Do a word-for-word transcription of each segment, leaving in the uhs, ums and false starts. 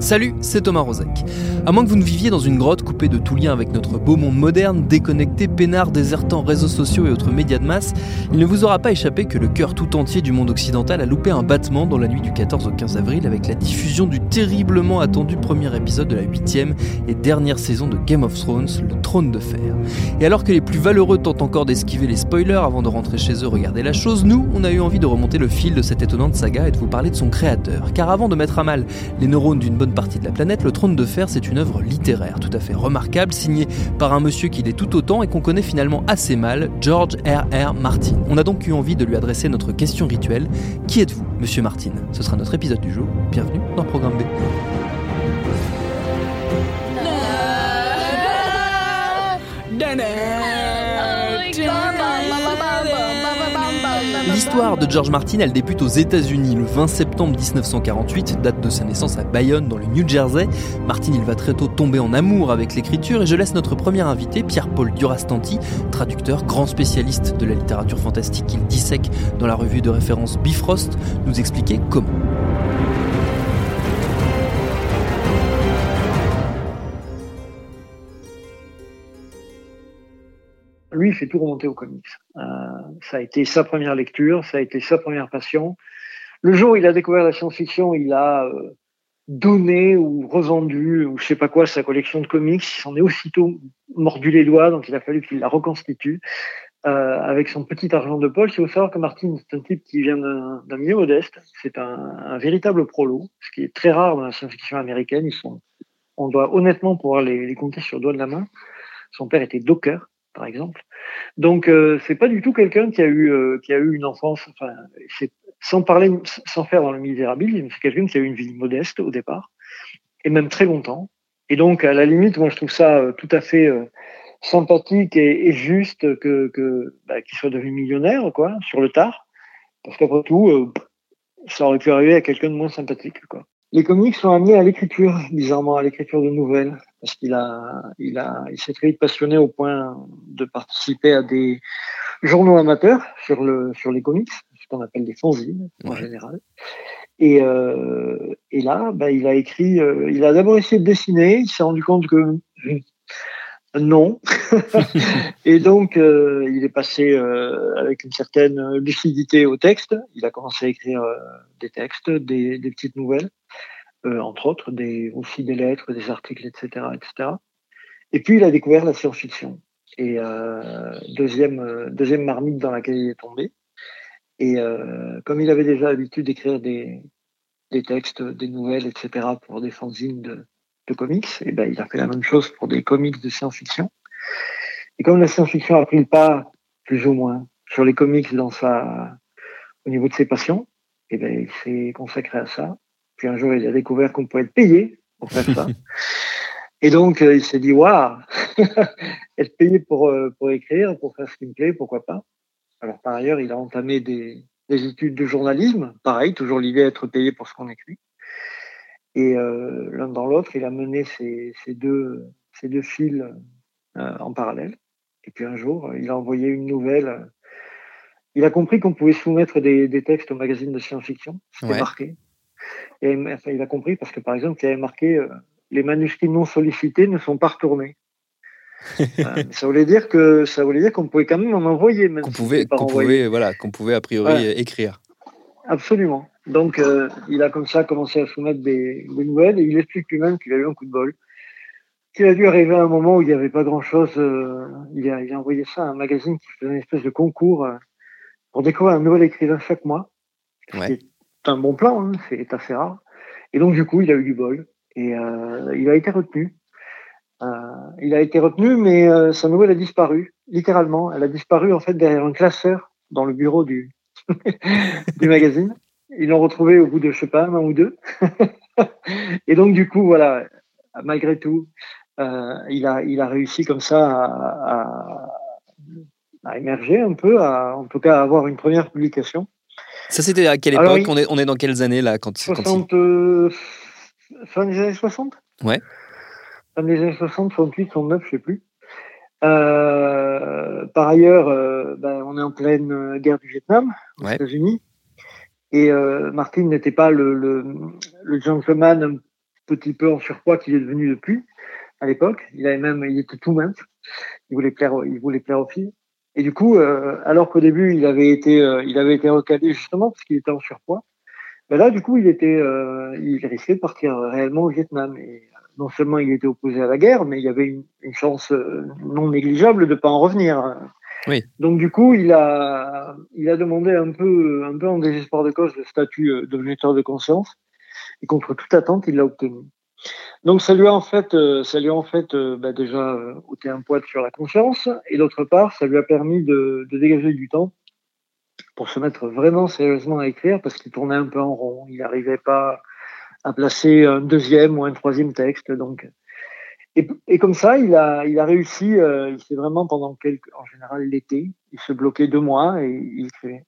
Salut, c'est Thomas Rozek. À moins que vous ne viviez dans une grotte coupée de tout lien avec notre beau monde moderne, déconnecté, peinard, désertant réseaux sociaux et autres médias de masse, il ne vous aura pas échappé que le cœur tout entier du monde occidental a loupé un battement dans la nuit du quatorze au quinze avril avec la diffusion du terriblement attendu premier épisode de la huitième et dernière saison de Game of Thrones, le Trône de Fer. Et alors que les plus valeureux tentent encore d'esquiver les spoilers avant de rentrer chez eux regarder la chose, nous, on a eu envie de remonter le fil de cette étonnante saga et de vous parler de son créateur. Car avant de mettre à mal les neurones d'une bonne partie de la planète, le Trône de Fer, c'est une œuvre littéraire tout à fait remarquable, signée par un monsieur qui l'est tout autant et qu'on connaît finalement assez mal, George R. R. Martin. On a donc eu envie de lui adresser notre question rituelle. Qui êtes-vous, monsieur Martin ? Ce sera notre épisode du jour. Bienvenue dans Programme B. L'histoire de George Martin, elle débute aux États-Unis le vingt septembre dix-neuf cent quarante-huit, date de sa naissance à Bayonne dans le New Jersey. Martin, il va très tôt tomber en amour avec l'écriture et je laisse notre premier invité, Pierre-Paul Durastanti, traducteur, grand spécialiste de la littérature fantastique qu'il dissèque dans la revue de référence Bifrost, nous expliquer comment. Lui, il fait tout remonter aux comics. Euh, ça a été sa première lecture, ça a été sa première passion. Le jour où il a découvert la science-fiction, il a euh, donné ou revendu ou je sais pas quoi sa collection de comics. Il s'en est aussitôt mordu les doigts, donc il a fallu qu'il la reconstitue euh, avec son petit argent de poche. Il faut savoir que Martin, c'est un type qui vient d'un, d'un milieu modeste. C'est un, un véritable prolo, ce qui est très rare dans la science-fiction américaine. Ils sont, on doit honnêtement pouvoir les, les compter sur le doigt de la main. Son père était docker, par exemple. Donc, euh, c'est pas du tout quelqu'un qui a eu euh, qui a eu une enfance. Enfin, c'est, sans parler, sans faire dans le misérabilisme, c'est quelqu'un qui a eu une vie modeste au départ, et même très longtemps. Et donc, à la limite, moi, je trouve ça euh, tout à fait euh, sympathique et, et juste que que bah, qu'il soit devenu millionnaire, quoi, sur le tard, parce qu'après tout, euh, ça aurait pu arriver à quelqu'un de moins sympathique, quoi. Les comics sont amenés à l'écriture, bizarrement à l'écriture de nouvelles, parce qu'il a, il a, il s'est très vite passionné au point de participer à des journaux amateurs sur le, sur les comics, ce qu'on appelle des fanzines en ouais. général. Et euh, et là, bah, il a écrit, euh, il a d'abord essayé de dessiner, il s'est rendu compte que non. Et donc, euh, il est passé euh, avec une certaine lucidité au texte. Il a commencé à écrire euh, des textes, des, des petites nouvelles, euh, entre autres, des, aussi des lettres, des articles, et cetera, et cetera. Et puis, il a découvert la science-fiction. Et euh, deuxième, euh, deuxième marmite dans laquelle il est tombé. Et euh, comme il avait déjà l'habitude d'écrire des, des textes, des nouvelles, et cetera, pour des fanzines de de comics, et ben il a fait la même chose pour des comics de science-fiction. Et comme la science-fiction a pris le pas plus ou moins sur les comics dans sa, au niveau de ses passions, et ben il s'est consacré à ça. Puis un jour il a découvert qu'on pouvait être payé pour faire ça. Et donc il s'est dit waouh, être payé pour pour écrire, pour faire ce qui me plaît, pourquoi pas. Alors par ailleurs il a entamé des des études de journalisme, pareil, toujours l'idée d'être payé pour ce qu'on écrit. Et euh, l'un dans l'autre, il a mené ces, ces, deux, ces deux fils euh, en parallèle. Et puis un jour, il a envoyé une nouvelle. Il a compris qu'on pouvait soumettre des, des textes au magazine de science-fiction. C'était ouais. marqué. Et enfin, il a compris parce que, par exemple, il y avait marqué euh, « Les manuscrits non sollicités ne sont pas retournés ». euh, ça voulait dire que ça voulait dire qu'on pouvait quand même en envoyer. Même qu'on si pouvait, qu'on pouvait, voilà, qu'on pouvait a priori voilà. écrire. Absolument. Donc, euh, il a comme ça commencé à soumettre des, des nouvelles et il explique lui-même qu'il a eu un coup de bol. qui a dû arriver à un moment où il n'y avait pas grand-chose. Euh, il, a, il a envoyé ça à un magazine qui faisait une espèce de concours euh, pour découvrir un nouvel écrivain chaque mois. Ouais. C'est un bon plan, hein, c'est assez rare. Et donc, du coup, il a eu du bol. Et euh, il a été retenu. Euh, il a été retenu, mais euh, sa nouvelle a disparu, littéralement. Elle a disparu, en fait, derrière un classeur dans le bureau du, du magazine. Ils l'ont retrouvée au bout de, je sais pas, un ou deux. Et donc, du coup, voilà, malgré tout, euh, il a, il a réussi comme ça à, à, à émerger un peu, à, en tout cas à avoir une première publication. Ça, c'était à quelle époque? Alors, il... on, est, on est dans quelles années, là, quand, soixante, quand il... euh, fin des années soixante. Ouais. Fin des années soixante, soixante-huit, soixante-neuf, je ne sais plus. Euh, par ailleurs, euh, ben, on est en pleine guerre du Vietnam, aux ouais. États-Unis. Et euh, Martin n'était pas le, le, le gentleman un petit peu en surpoids qu'il est devenu depuis, à l'époque. Il avait même, il était tout mince. Il voulait plaire, il voulait plaire aux filles. Et du coup, euh, alors qu'au début, il avait été, euh, il avait été recalé justement parce qu'il était en surpoids. Ben là, du coup, il était, euh, il risquait de partir réellement au Vietnam. Et non seulement il était opposé à la guerre, mais il y avait une, une chance non négligeable de pas en revenir. Oui. Donc du coup, il a, il a demandé un peu, un peu en désespoir de cause le statut de meneur de conscience. Et contre toute attente, il l'a obtenu. Donc ça lui a en fait, ça lui a en fait bah déjà ôté un poids sur la conscience, et d'autre part, ça lui a permis de, de dégager du temps pour se mettre vraiment sérieusement à écrire, parce qu'il tournait un peu en rond, il n'arrivait pas à placer un deuxième ou un troisième texte. Donc, et, et comme ça, il a, il a réussi. Euh, il s'est vraiment pendant quelques, en général l'été, il se bloquait deux mois et il écrivait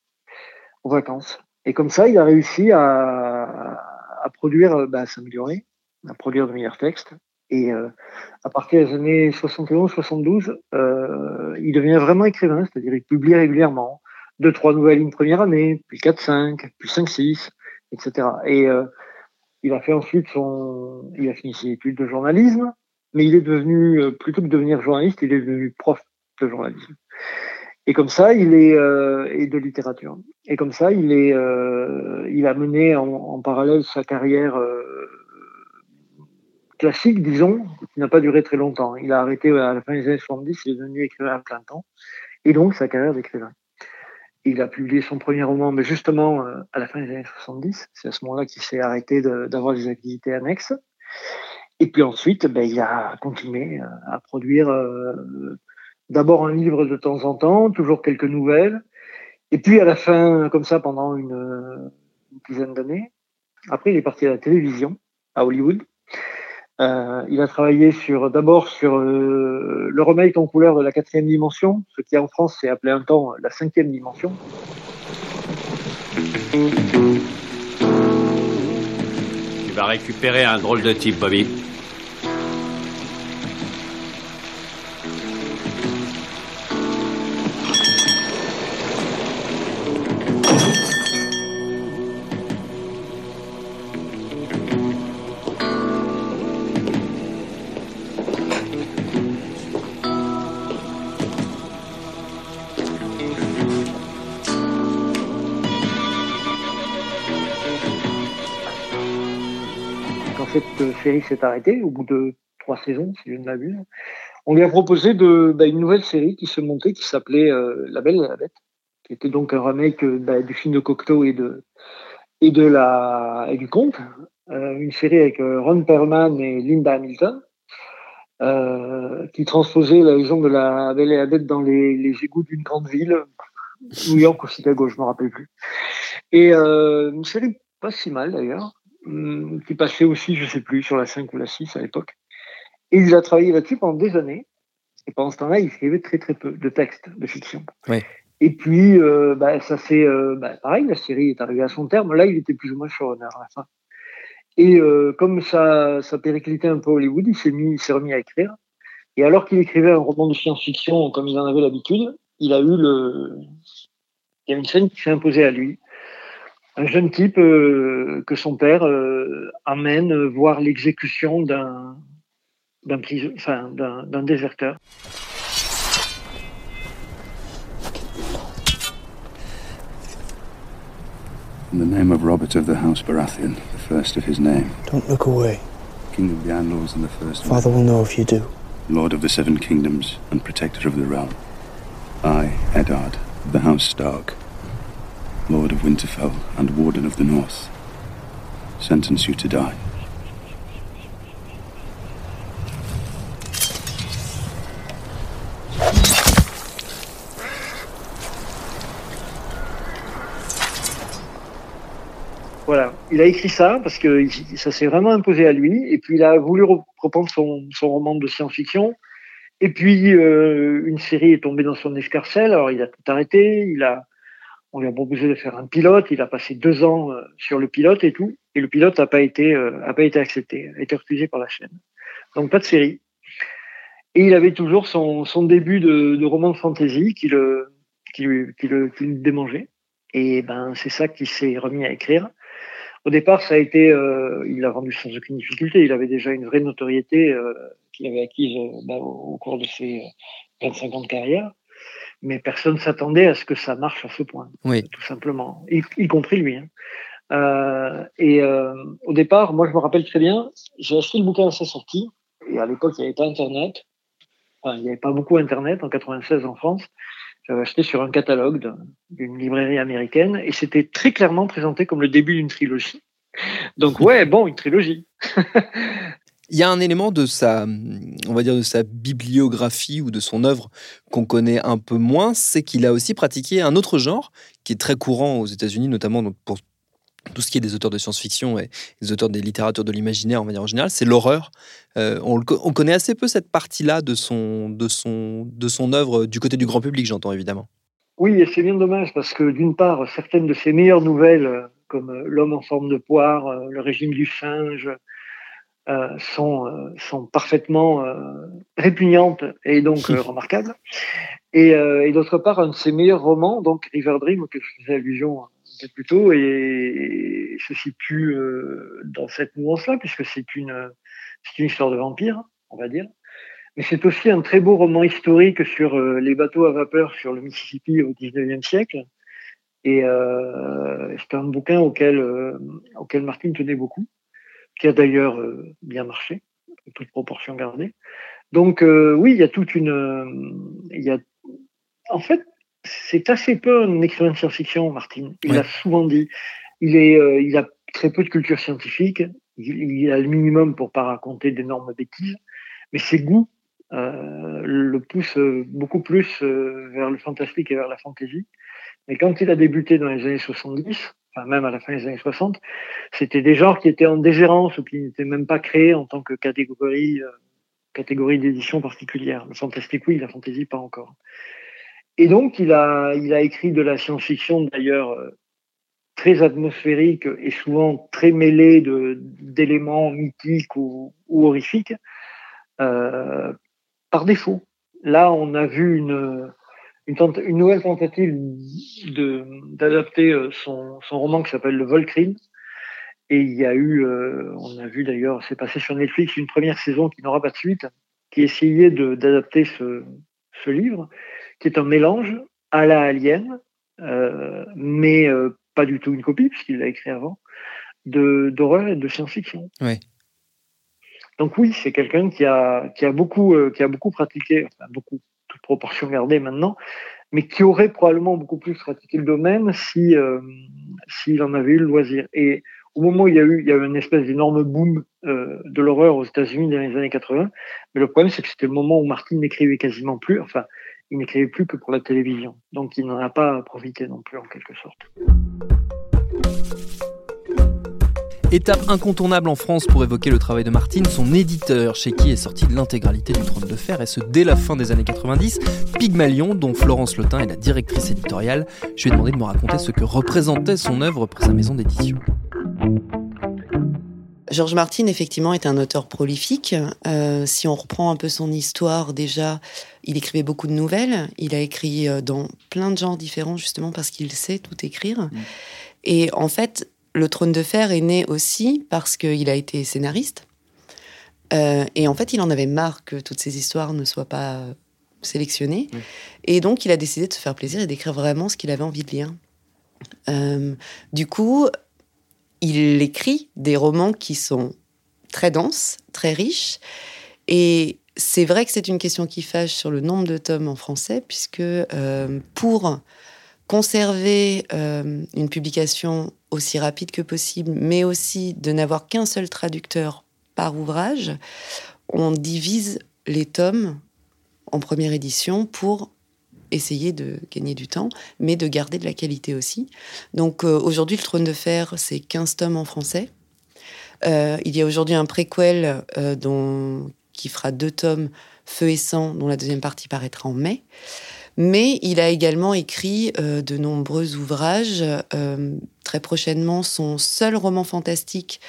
aux vacances. Et comme ça, il a réussi à, à produire, bah, à s'améliorer, à produire de meilleurs textes. Et euh, à partir des années soixante et onze soixante-douze, euh, il devient vraiment écrivain, c'est-à-dire il publie régulièrement deux, trois nouvelles lignes première année, puis quatre, cinq, puis cinq, six, et cetera. Et euh, il a fait ensuite son, il a fini ses études de journalisme, mais il est devenu, euh, plutôt que devenir journaliste, il est devenu prof de journalisme. Et comme ça, il est euh, et de littérature. Et comme ça, il est, euh, il a mené en, en parallèle sa carrière. Euh, classique, disons, qui n'a pas duré très longtemps. Il a arrêté à la fin des années soixante-dix, il est devenu écrivain à plein temps, et donc sa carrière d'écrivain. Il a publié son premier roman, mais justement euh, à la fin des années soixante-dix, c'est à ce moment-là qu'il s'est arrêté de, d'avoir des activités annexes. Et puis ensuite, ben, il a continué à produire euh, d'abord un livre de temps en temps, toujours quelques nouvelles, et puis à la fin, comme ça, pendant une, une dizaine d'années. Après, il est parti à la télévision, à Hollywood. Euh, il a travaillé sur, d'abord sur euh, le remake en couleur de la quatrième dimension, ce qui en France s'est appelé un temps la cinquième dimension. Tu vas récupérer un drôle de type, Bobby. Cette série s'est arrêtée au bout de trois saisons, si je ne m'abuse. On lui a proposé de, bah, une nouvelle série qui se montait, qui s'appelait euh, La Belle et la Bête, qui était donc un remake euh, bah, du film de Cocteau et de et de la et du Comte. Euh, une série avec euh, Ron Perlman et Linda Hamilton, euh, qui transposait la légende de La Belle et la Bête dans les, les égouts d'une grande ville, New York ou Chicago, je me rappelle plus. Et euh, une série pas si mal d'ailleurs, qui passait aussi, je ne sais plus, sur la cinq ou la six à l'époque. Et il a travaillé là-dessus pendant des années. Et pendant ce temps-là, il écrivait très très peu de textes, de fiction. Oui. Et puis, euh, bah, ça c'est euh, bah, pareil, la série est arrivée à son terme. Là, il était plus ou moins showrunner à la fin. Et euh, comme ça, ça périclitait un peu Hollywood, il s'est, mis, il s'est remis à écrire. Et alors qu'il écrivait un roman de science-fiction, comme il en avait l'habitude, il a eu le... il y a une scène qui s'est imposée à lui. Un jeune type euh, que son père euh, amène voir l'exécution d'un d'un, prison, enfin, d'un, d'un déserteur. In the name of Robert of the House Baratheon, the first of his name. Don't look away. King of the Andals and the First... Father will know if you do. Lord of the Seven Kingdoms and Protector of the Realm. I, Eddard, of the House Stark, Lord of Winterfell and Warden of the North, sentence you to die. Voilà, il a écrit ça parce que ça s'est vraiment imposé à lui, et puis il a voulu reprendre son, son roman de science-fiction, et puis euh, une série est tombée dans son escarcelle, alors il a tout arrêté, il a, on lui a proposé de faire un pilote, il a passé deux ans sur le pilote et tout, et le pilote n'a pas été, euh, a pas été accepté, a été refusé par la chaîne, donc pas de série. Et il avait toujours son, son début de, de roman de fantasy qui le, qui, lui, qui, le, qui le démangeait, et ben c'est ça qu'il s'est remis à écrire. Au départ, ça a été, euh, il l'a vendu sans aucune difficulté. Il avait déjà une vraie notoriété euh, qu'il avait acquise euh, bah, au, au cours de ses euh, vingt-cinq ans de carrière. Mais personne ne s'attendait à ce que ça marche à ce point, oui. Tout simplement, y, y compris lui. Hein. Euh, et euh, au départ, moi, je me rappelle très bien, j'ai acheté le bouquin à sa sortie. Et à l'époque, il n'y avait pas Internet. Enfin, il n'y avait pas beaucoup Internet en quatre-vingt-seize en France. J'avais acheté sur un catalogue de, d'une librairie américaine, et c'était très clairement présenté comme le début d'une trilogie. Donc ouais, bon, une trilogie. Il y a un élément de sa, on va dire de sa bibliographie ou de son œuvre qu'on connaît un peu moins, c'est qu'il a aussi pratiqué un autre genre qui est très courant aux États-Unis, notamment pour tout ce qui est des auteurs de science-fiction et des auteurs des littératures de l'imaginaire, on va dire en général, c'est l'horreur. Euh, on, le, on connaît assez peu cette partie-là de son, de, son, de son œuvre du côté du grand public, j'entends évidemment. Oui, et c'est bien dommage parce que d'une part, certaines de ses meilleures nouvelles, comme L'homme en forme de poire, Le régime du singe, euh, sont, euh, sont parfaitement euh, répugnantes et donc euh, remarquables. Et, euh, et d'autre part, un de ses meilleurs romans, donc Riverdream, auquel je faisais allusion plutôt, et se situe euh, dans cette nuance-là, puisque c'est une, c'est une histoire de vampire, on va dire. Mais c'est aussi un très beau roman historique sur euh, les bateaux à vapeur sur le Mississippi au dix-neuvième siècle. Et euh, c'est un bouquin auquel, euh, auquel Martin tenait beaucoup, qui a d'ailleurs euh, bien marché, toute proportion gardée. Donc euh, oui, il y a toute une... Euh, y a... En fait, c'est assez peu un écrivain de science-fiction, Martin. Il ouais. l'a souvent dit. Il, est, euh, il a très peu de culture scientifique. Il, il a le minimum pour ne pas raconter d'énormes bêtises. Mais ses goûts euh, le poussent beaucoup plus euh, vers le fantastique et vers la fantaisie. Mais quand il a débuté dans les années soixante-dix, enfin même à la fin des années soixante, c'était des genres qui étaient en dégérance ou qui n'étaient même pas créés en tant que catégorie, euh, catégorie d'édition particulière. Le fantastique, oui, la fantaisie, pas encore. Et donc, il a, il a écrit de la science-fiction, d'ailleurs, très atmosphérique et souvent très mêlée de, d'éléments mythiques ou, ou horrifiques, euh, par défaut. Là, on a vu une, une, tente, une nouvelle tentative de, d'adapter son, son roman qui s'appelle Le Volcrine. Et il y a eu, euh, on a vu d'ailleurs, c'est passé sur Netflix, une première saison qui n'aura pas de suite, qui essayait de, d'adapter ce, ce livre, qui est un mélange à la Alien, euh, mais euh, pas du tout une copie, puisqu'il l'a écrit avant, de, d'horreur et de science-fiction. Oui. Donc oui, c'est quelqu'un qui a, qui a, beaucoup, euh, qui a beaucoup pratiqué, enfin beaucoup, toute proportion gardée maintenant, mais qui aurait probablement beaucoup plus pratiqué le domaine si, euh, s'il en avait eu le loisir. Et au moment où il y a eu, il y a eu une espèce d'énorme boom euh, de l'horreur aux États-Unis dans les années quatre-vingts, mais le problème, c'est que c'était le moment où Martin n'écrivait quasiment plus, enfin, il n'écrivait plus que pour la télévision, donc il n'en a pas profité non plus en quelque sorte. Étape incontournable en France pour évoquer le travail de Martin, son éditeur, chez qui est sorti de l'intégralité du Trône de Fer, et ce dès la fin des années quatre-vingt-dix, Pygmalion, dont Florence Lotin est la directrice éditoriale. Je lui ai demandé de me raconter ce que représentait son œuvre pour sa maison d'édition. George Martin, effectivement, est un auteur prolifique. Euh, si on reprend un peu son histoire, déjà, il écrivait beaucoup de nouvelles. Il a écrit dans plein de genres différents, justement, parce qu'il sait tout écrire. Mmh. Et en fait, Le Trône de Fer est né aussi parce qu'il a été scénariste. Euh, et en fait, il en avait marre que toutes ces histoires ne soient pas sélectionnées. Mmh. Et donc, il a décidé de se faire plaisir et d'écrire vraiment ce qu'il avait envie de lire. Euh, du coup... Il écrit des romans qui sont très dense, très riche. Et c'est vrai que c'est une question qui fâche sur le nombre de tomes en français, puisque euh, pour conserver euh, une publication aussi rapide que possible, mais aussi de n'avoir qu'un seul traducteur par ouvrage, on divise les tomes en première édition pour essayer de gagner du temps, mais de garder de la qualité aussi. Donc euh, aujourd'hui, Le Trône de Fer, c'est quinze tomes en français. Euh, il y a aujourd'hui un préquel euh, dont, qui fera deux tomes, Feu et Sang, dont la deuxième partie paraîtra en mai. Mais il a également écrit euh, de nombreux ouvrages. Euh, très prochainement, son seul roman fantastique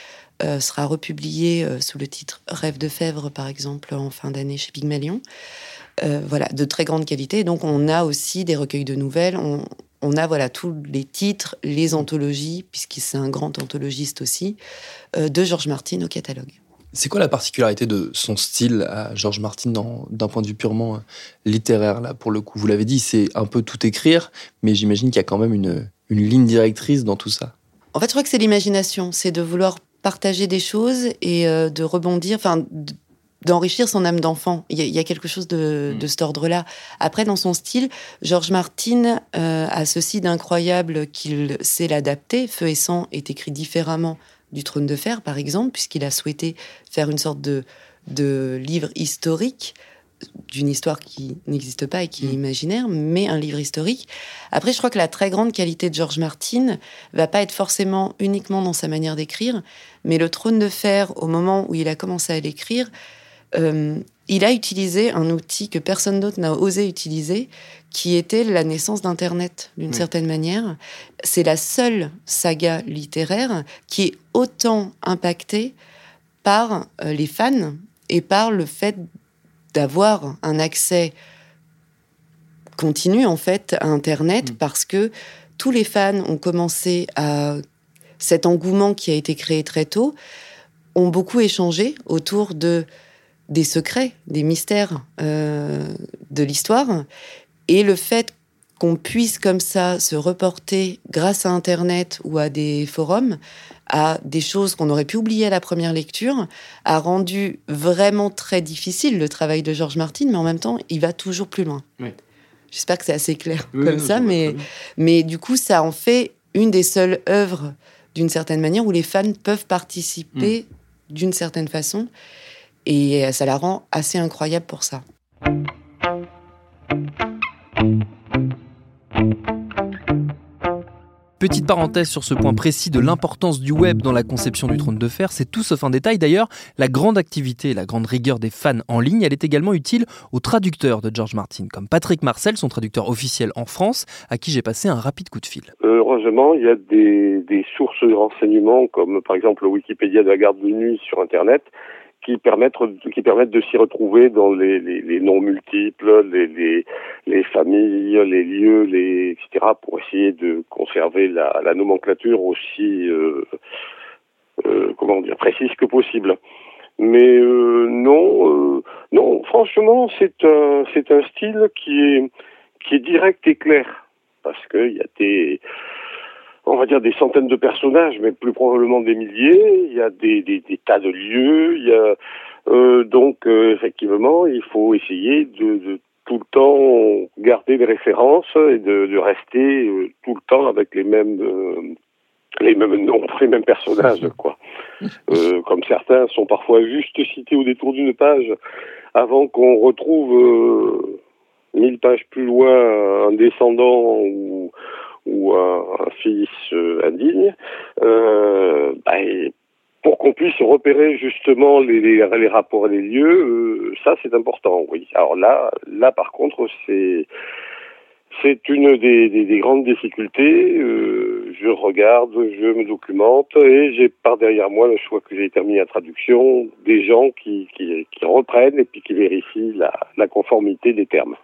euh, sera republié euh, sous le titre « Rêve de fèvre », par exemple, en fin d'année chez Pygmalion. Euh, voilà, de très grande qualité. Donc, on a aussi des recueils de nouvelles. On, on a voilà, tous les titres, les anthologies, puisqu'il c'est un grand anthologiste aussi, euh, de George Martin au catalogue. C'est quoi la particularité de son style à George Martin dans, d'un point de vue purement littéraire, là, pour le coup? Vous l'avez dit, c'est un peu tout écrire, mais j'imagine qu'il y a quand même une, une ligne directrice dans tout ça. En fait, je crois que c'est l'imagination, c'est de vouloir partager des choses et euh, de rebondir, enfin, d- d'enrichir son âme d'enfant. Il y a, il y a quelque chose de, mmh. de cet ordre-là. Après, dans son style, George Martin euh, a ceci d'incroyable qu'il sait l'adapter. Feu et Sang est écrit différemment du Trône de Fer, par exemple, puisqu'il a souhaité faire une sorte de, de livre historique, d'une histoire qui n'existe pas et qui est imaginaire, mais un livre historique. Après, je crois que la très grande qualité de George Martin va pas être forcément uniquement dans sa manière d'écrire, mais le Trône de Fer, au moment où il a commencé à l'écrire, euh, il a utilisé un outil que personne d'autre n'a osé utiliser, qui était la naissance d'Internet, d'une mmh. certaine manière. C'est la seule saga littéraire qui est autant impactée par euh, les fans et par le fait d'avoir un accès continu, en fait, à Internet, mmh. parce que tous les fans ont commencé à... Cet engouement qui a été créé très tôt, ont beaucoup échangé autour de... des secrets, des mystères euh, de l'histoire. Et le fait qu'on puisse comme ça se reporter grâce à Internet ou à des forums, à des choses qu'on aurait pu oublier à la première lecture, a rendu vraiment très difficile le travail de George Martin, mais en même temps, il va toujours plus loin. Oui. J'espère que c'est assez clair oui, comme non, ça, mais, mais du coup, ça en fait une des seules œuvres, d'une certaine manière, où les fans peuvent participer mmh. d'une certaine façon. Et ça la rend assez incroyable pour ça. Petite parenthèse sur ce point précis de l'importance du web dans la conception du Trône de Fer, c'est tout sauf un détail. D'ailleurs, la grande activité et la grande rigueur des fans en ligne, elle est également utile aux traducteurs de George Martin, comme Patrick Marcel, son traducteur officiel en France, à qui j'ai passé un rapide coup de fil. Heureusement, il y a des, des sources de renseignements, comme par exemple le Wikipédia de la Garde de Nuit sur Internet, qui permettent, qui permettent de s'y retrouver dans les, les, les noms multiples, les, les, les familles, les lieux, les, et cetera, pour essayer de conserver la, la nomenclature aussi euh, euh, comment dire, précise que possible. Mais euh, non, euh, non, franchement, c'est un, c'est un style qui est, qui est direct et clair, parce qu'il y a des... on va dire des centaines de personnages, mais plus probablement des milliers. Il y a des, des, des tas de lieux. Il y a, euh, donc, euh, effectivement, il faut essayer de, de tout le temps garder les références et de, de rester euh, tout le temps avec les mêmes, euh, les mêmes noms, les mêmes personnages, quoi. Euh, comme certains sont parfois juste cités au détour d'une page avant qu'on retrouve euh, mille pages plus loin un descendant ou ou un, un fils indigne, euh, bah, pour qu'on puisse repérer justement les, les, les rapports et les lieux, euh, ça c'est important, oui. Alors là, là par contre, c'est, c'est une des, des, des grandes difficultés. Euh, je regarde, je me documente, et j'ai par derrière moi, le choix que j'ai terminé la traduction, des gens qui, qui, qui reprennent et puis qui vérifient la, la conformité des termes.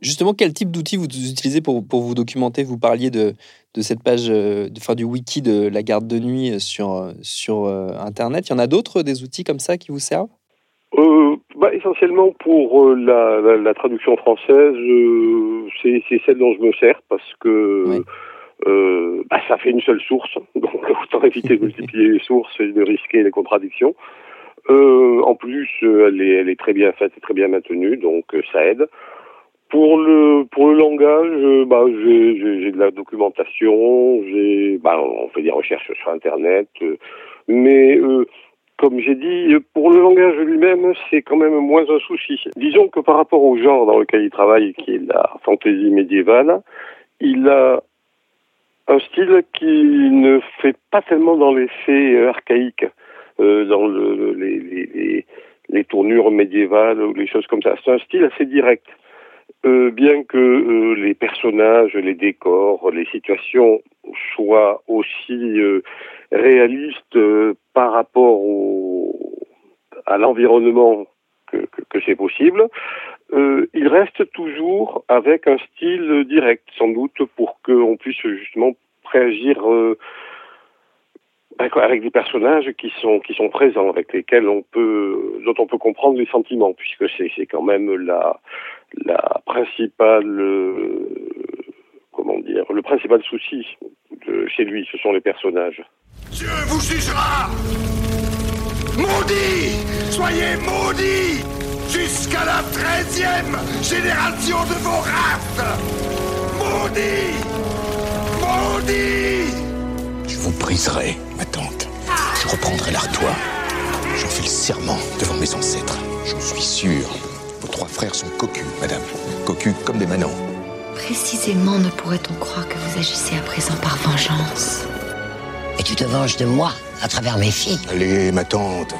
Justement, quel type d'outils vous utilisez pour, pour vous documenter? Vous parliez de, de cette page, de, enfin, du wiki de la Garde de Nuit sur, sur euh, Internet. Il y en a d'autres, des outils comme ça, qui vous servent? euh, bah, Essentiellement pour euh, la, la, la traduction française, euh, c'est, c'est celle dont je me sers, parce que oui. euh, bah, ça fait une seule source. Donc, autant éviter de multiplier les sources et de risquer les contradictions. Euh, en plus, elle est, elle est très bien faite, très bien maintenue, donc ça aide. Pour le pour le langage, bah j'ai, j'ai, j'ai de la documentation, j'ai, bah on fait des recherches sur Internet, mais euh, comme j'ai dit, pour le langage lui-même, c'est quand même moins un souci. Disons que par rapport au genre dans lequel il travaille, qui est la fantaisie médiévale, il a un style qui ne fait pas tellement dans les faits archaïques, euh, dans le, les, les, les tournures médiévales ou les choses comme ça. C'est un style assez direct. Euh, bien que euh, les personnages, les décors, les situations soient aussi euh, réalistes euh, par rapport au, à l'environnement que, que, que c'est possible, euh, il reste toujours avec un style direct, sans doute pour qu'on puisse justement réagir euh, avec des personnages qui sont qui sont présents, avec lesquels on peut dont on peut comprendre les sentiments, puisque c'est c'est quand même la la principale euh, comment dire le principal souci de, chez lui, ce sont les personnages. Dieu vous jugera. Maudit, soyez maudit jusqu'à la treizième génération de vos races. Maudit, maudit. Je vous briserai, ma tante. Je reprendrai l'Artois. J'en fais le serment devant mes ancêtres. J'en suis sûr. Vos trois frères sont cocus, madame. Cocus comme des manants. Précisément, ne pourrait-on croire que vous agissez à présent par vengeance. Et tu te venges de moi, à travers mes filles. Allez, ma tante.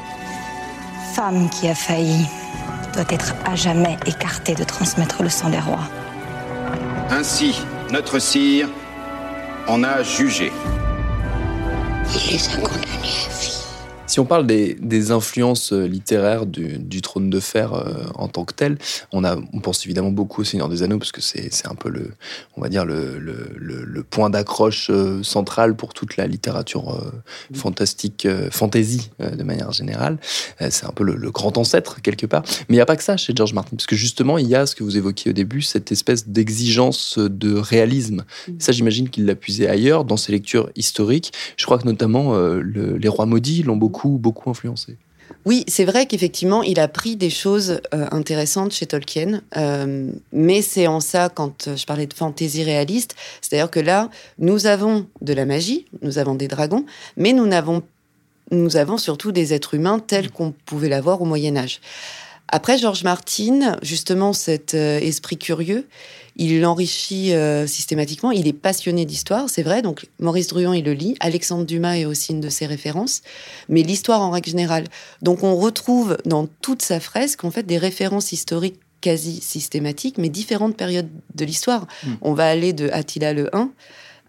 Femme qui a failli doit être à jamais écartée de transmettre le sang des rois. Ainsi, notre sire en a jugé. Il les a condamnés à vie. Si on parle des, des influences littéraires du, du Trône de Fer euh, en tant que tel, on, a, on pense évidemment beaucoup au Seigneur des Anneaux, parce que c'est, c'est un peu le, on va dire le, le, le, le point d'accroche euh, central pour toute la littérature euh, mmh. fantastique, euh, fantasy euh, de manière générale. Euh, c'est un peu le, le grand ancêtre, quelque part. Mais il n'y a pas que ça chez George Martin, parce que justement, il y a ce que vous évoquiez au début, cette espèce d'exigence de réalisme. Mmh. Ça, j'imagine qu'il l'a puisé ailleurs, dans ses lectures historiques. Je crois que notamment euh, le, Les Rois maudits l'ont beaucoup Beaucoup, beaucoup influencé. Oui, c'est vrai qu'effectivement, il a pris des choses euh, intéressantes chez Tolkien, euh, mais c'est en ça, quand je parlais de fantaisie réaliste, c'est-à-dire que là, nous avons de la magie, nous avons des dragons, mais nous, n'avons, nous avons surtout des êtres humains tels qu'on pouvait l'avoir au Moyen-Âge. Après, George Martin, justement, cet euh, esprit curieux, il l'enrichit euh, systématiquement. Il est passionné d'histoire, c'est vrai. Donc, Maurice Druon, il le lit. Alexandre Dumas est aussi une de ses références. Mais l'histoire en règle générale. Donc, on retrouve dans toute sa fresque, en fait, des références historiques quasi systématiques, mais différentes périodes de l'histoire. Mmh. On va aller de Attila le premier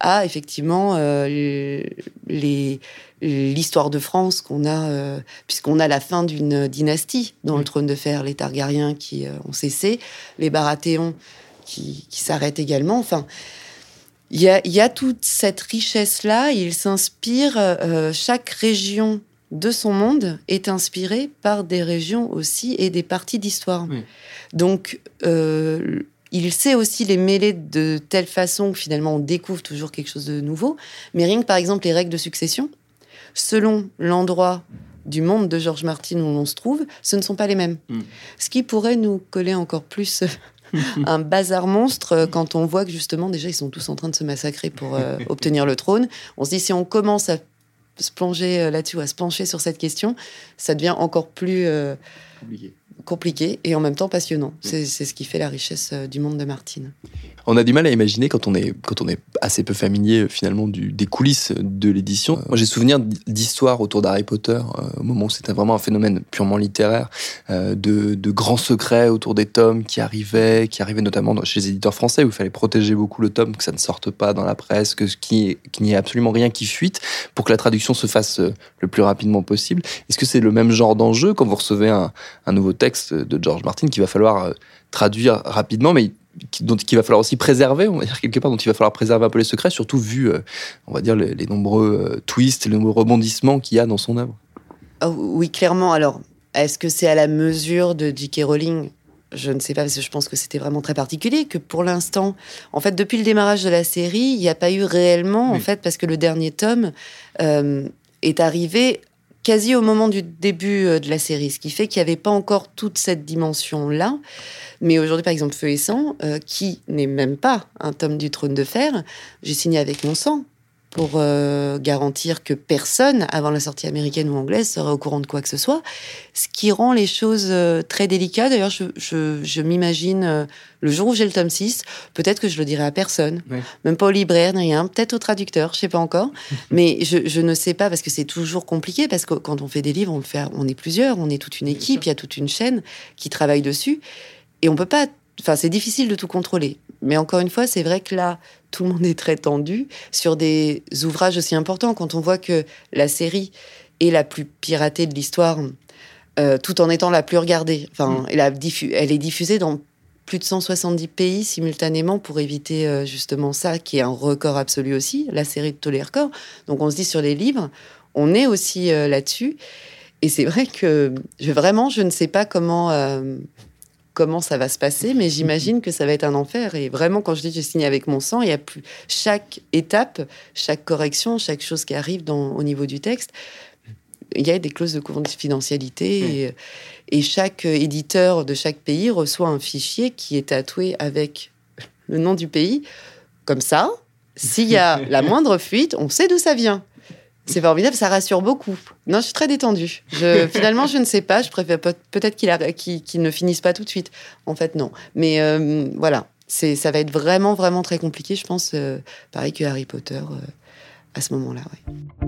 à, effectivement, euh, les, l'histoire de France qu'on a, euh, puisqu'on a la fin d'une dynastie dans mmh. le Trône de Fer. Les Targaryens qui euh, ont cessé, les Baratheon Qui, qui s'arrête également. Enfin, il y, y a toute cette richesse-là. Il s'inspire, euh, chaque région de son monde est inspirée par des régions aussi et des parties d'histoire. Oui. Donc, euh, il sait aussi les mêler de telle façon que finalement on découvre toujours quelque chose de nouveau. Mais rien que par exemple les règles de succession, selon l'endroit du monde de George Martin où l'on se trouve, ce ne sont pas les mêmes. Mmh. Ce qui pourrait nous coller encore plus un bazar monstre quand on voit que justement déjà ils sont tous en train de se massacrer pour euh, obtenir le trône. On se dit, si on commence à se plonger là-dessus, à se pencher sur cette question, ça devient encore plus euh, compliqué. compliqué et en même temps passionnant. C'est, c'est ce qui fait la richesse du monde de Martin. On a du mal à imaginer quand on est, quand on est assez peu familier finalement du, des coulisses de l'édition. Euh, moi j'ai souvenir d'histoires autour d'Harry Potter, euh, au moment où c'était vraiment un phénomène purement littéraire, euh, de, de grands secrets autour des tomes qui arrivaient, qui arrivaient notamment dans, chez les éditeurs français, où il fallait protéger beaucoup le tome, que ça ne sorte pas dans la presse, que, qu'il n'y ait absolument rien qui fuite, pour que la traduction se fasse le plus rapidement possible. Est-ce que c'est le même genre d'enjeu quand vous recevez un, un nouveau texte de George Martin qu'il va falloir traduire rapidement, mais dont il va falloir aussi préserver, on va dire quelque part, dont il va falloir préserver un peu les secrets, surtout vu, on va dire, les, les nombreux twists, les nombreux rebondissements qu'il y a dans son œuvre. Oh, oui, clairement. Alors, est-ce que c'est à la mesure de J K. Rowling ? Je ne sais pas, parce que je pense que c'était vraiment très particulier, que pour l'instant, en fait, depuis le démarrage de la série, il n'y a pas eu réellement, oui. en fait, parce que le dernier tome euh, est arrivé quasi au moment du début de la série, ce qui fait qu'il n'y avait pas encore toute cette dimension-là. Mais aujourd'hui, par exemple, Feu et Sang, euh, qui n'est même pas un tome du Trône de Fer, j'ai signé avec mon sang pour euh, garantir que personne, avant la sortie américaine ou anglaise, serait au courant de quoi que ce soit, ce qui rend les choses euh, très délicates. D'ailleurs, je, je, je m'imagine, euh, le jour où j'ai le tome six, peut-être que je le dirai à personne, ouais. Même pas au libraire, rien, peut-être au traducteur, je ne sais pas encore, mais je, je ne sais pas, parce que c'est toujours compliqué, parce que quand on fait des livres, on, fait, on est plusieurs, on est toute une équipe, il y a toute une chaîne qui travaille dessus, et on ne peut pas... Enfin, c'est difficile de tout contrôler. Mais encore une fois, c'est vrai que là, tout le monde est très tendu sur des ouvrages aussi importants. Quand on voit que la série est la plus piratée de l'histoire, euh, tout en étant la plus regardée. Enfin, elle, a diffu- elle est diffusée dans plus de cent soixante-dix pays simultanément pour éviter euh, justement ça, qui est un record absolu aussi. La série de tous les records. Donc, on se dit sur les livres, on est aussi euh, là-dessus. Et c'est vrai que je, vraiment, je ne sais pas comment... Euh, comment ça va se passer, mais j'imagine que ça va être un enfer. Et vraiment, quand je dis que j'ai signé avec mon sang, il y a plus chaque étape, chaque correction, chaque chose qui arrive dans, au niveau du texte, il y a des clauses de confidentialité. Et, et chaque éditeur de chaque pays reçoit un fichier qui est tatoué avec le nom du pays. Comme ça, s'il y a la moindre fuite, on sait d'où ça vient. C'est formidable, ça rassure beaucoup. Non, je suis très détendue. Je, finalement, je ne sais pas. Je préfère peut-être qu'il, a, qu'il, qu'il ne finisse pas tout de suite. En fait, non. Mais euh, voilà, c'est, ça va être vraiment, vraiment très compliqué, je pense. Euh, pareil que Harry Potter, euh, à ce moment-là, ouais.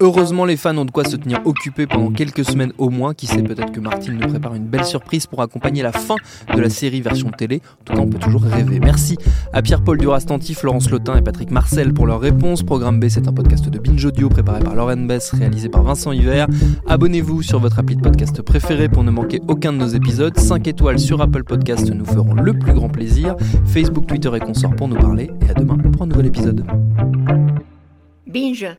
Heureusement, les fans ont de quoi se tenir occupés pendant quelques semaines au moins. Qui sait, peut-être que Martin nous prépare une belle surprise pour accompagner la fin de la série version télé. En tout cas, on peut toujours rêver. Merci à Pierre-Paul Durastanti, Florence Lotin et Patrick Marcel pour leurs réponses. Programme B, c'est un podcast de Binge Audio préparé par Lauren Bess, réalisé par Vincent Hiver. Abonnez-vous sur votre appli de podcast préféré pour ne manquer aucun de nos épisodes. cinq étoiles sur Apple Podcasts nous feront le plus grand plaisir. Facebook, Twitter et consorts pour nous parler. Et à demain pour un nouvel épisode. Binge.